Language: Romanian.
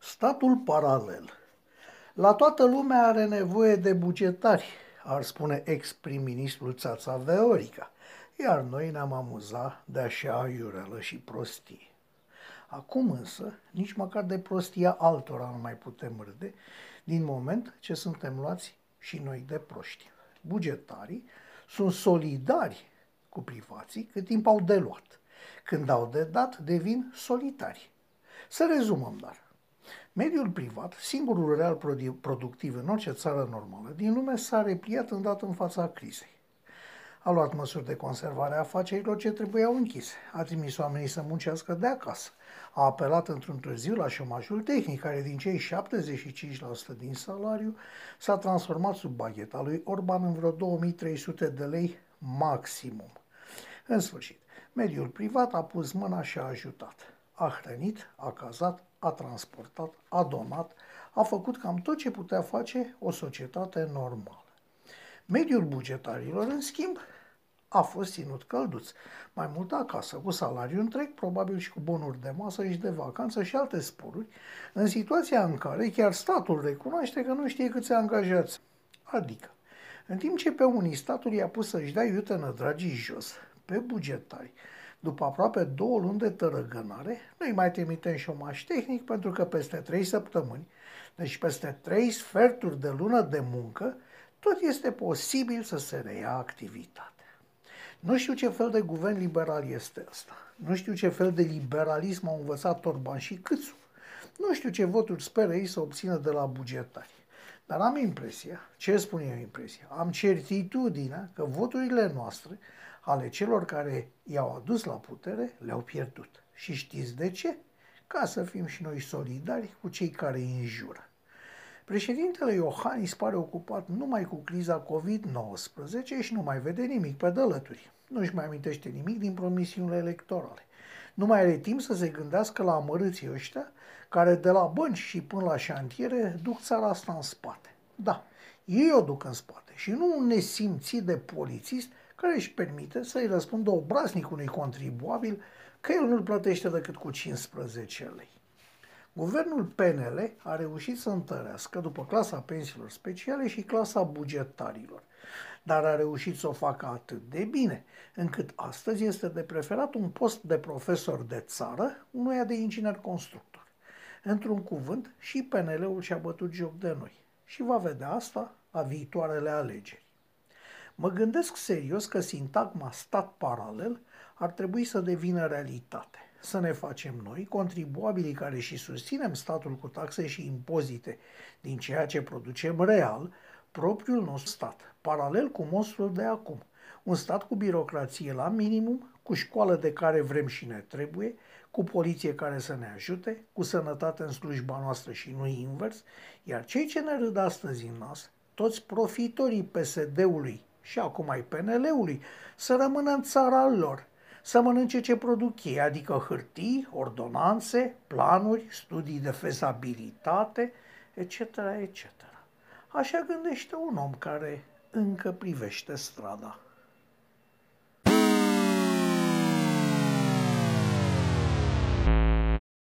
Statul paralel. La toată lumea are nevoie de bugetari, ar spune ex-prim-ministrul Țața Veorica, iar noi ne-am amuzat de așa aiurelă și prostii. Acum însă, nici măcar de prostia altora nu mai putem râde, din moment ce suntem luați și noi de proști. Bugetarii sunt solidari cu privații cât timp au de luat. Când au de dat, devin solitari. Să rezumăm, dar. Mediul privat, singurul real productiv în orice țară normală din lume, s-a repliat îndată în fața crizei. A luat măsuri de conservare a afacerilor ce trebuiau închise, a trimis oamenii să muncească de acasă, a apelat într-un târziu la șomajul tehnic, care din cei 75% din salariu s-a transformat sub bagheta lui Orban în vreo 2300 de lei maximum. În sfârșit, mediul privat a pus mâna și a ajutat. A hrănit, a cazat, a transportat, a donat, a făcut cam tot ce putea face o societate normală. Mediul bugetarilor, în schimb, a fost ținut călduț, mai mult acasă, cu salariu întreg, probabil și cu bonuri de masă și de vacanță și alte sporuri, în situația în care chiar statul recunoaște că nu știe câți angajați. Adică, în timp ce pe unii statul i-a pus să-și dea iutenă dragii jos, pe bugetari, după aproape 2 luni de tărăgânare, noi mai trimitem șomaj tehnic pentru că peste 3 săptămâni, deci peste 3 sferturi de lună de muncă, tot este posibil să se reia activitatea. Nu știu ce fel de guvern liberal este ăsta. Nu știu ce fel de liberalism au învățat Orban și Câțu. Nu știu ce voturi speră ei să obțină de la bugetari. Dar am impresia, ce spun eu impresia? Am certitudinea că voturile noastre, ale celor care i-au adus la putere, le-au pierdut. Și știți de ce? Ca să fim și noi solidari cu cei care îi înjură. Președintele Iohannis pare ocupat numai cu criza COVID-19 și nu mai vede nimic pe dălături. Nu-și mai amintește nimic din promisiunile electorale. Nu mai are timp să se gândească la amărâții ăștia care de la bănci și până la șantiere duc țara asta în spate. Da, ei o duc în spate și nu un nesimțit de polițist care își permite să-i răspundă obraznic unui contribuabil că el nu-l plătește decât cu 15 lei. Guvernul PNL a reușit să întărească după clasa pensiilor speciale și clasa bugetarilor, dar a reușit să o facă atât de bine, încât astăzi este de preferat un post de profesor de țară unuia de inginer-constructor. Într-un cuvânt, și PNL-ul și-a bătut joc de noi și va vedea asta la viitoarele alegeri. Mă gândesc serios că sintagma stat paralel ar trebui să devină realitate. Să ne facem noi, contribuabilii care și susținem statul cu taxe și impozite din ceea ce producem real, propriul nostru stat, paralel cu monstrul de acum. Un stat cu birocrație la minimum, cu școală de care vrem și ne trebuie, cu poliție care să ne ajute, cu sănătate în slujba noastră și nu invers, iar cei ce ne râd astăzi în nas, toți profitorii PSD-ului și acum ai PNL-ului, să rămână în țara lor, să mănânce ce produc ei, adică hârtii, ordonanțe, planuri, studii de fezabilitate, etc., etc. Așa gândește un om care încă privește strada.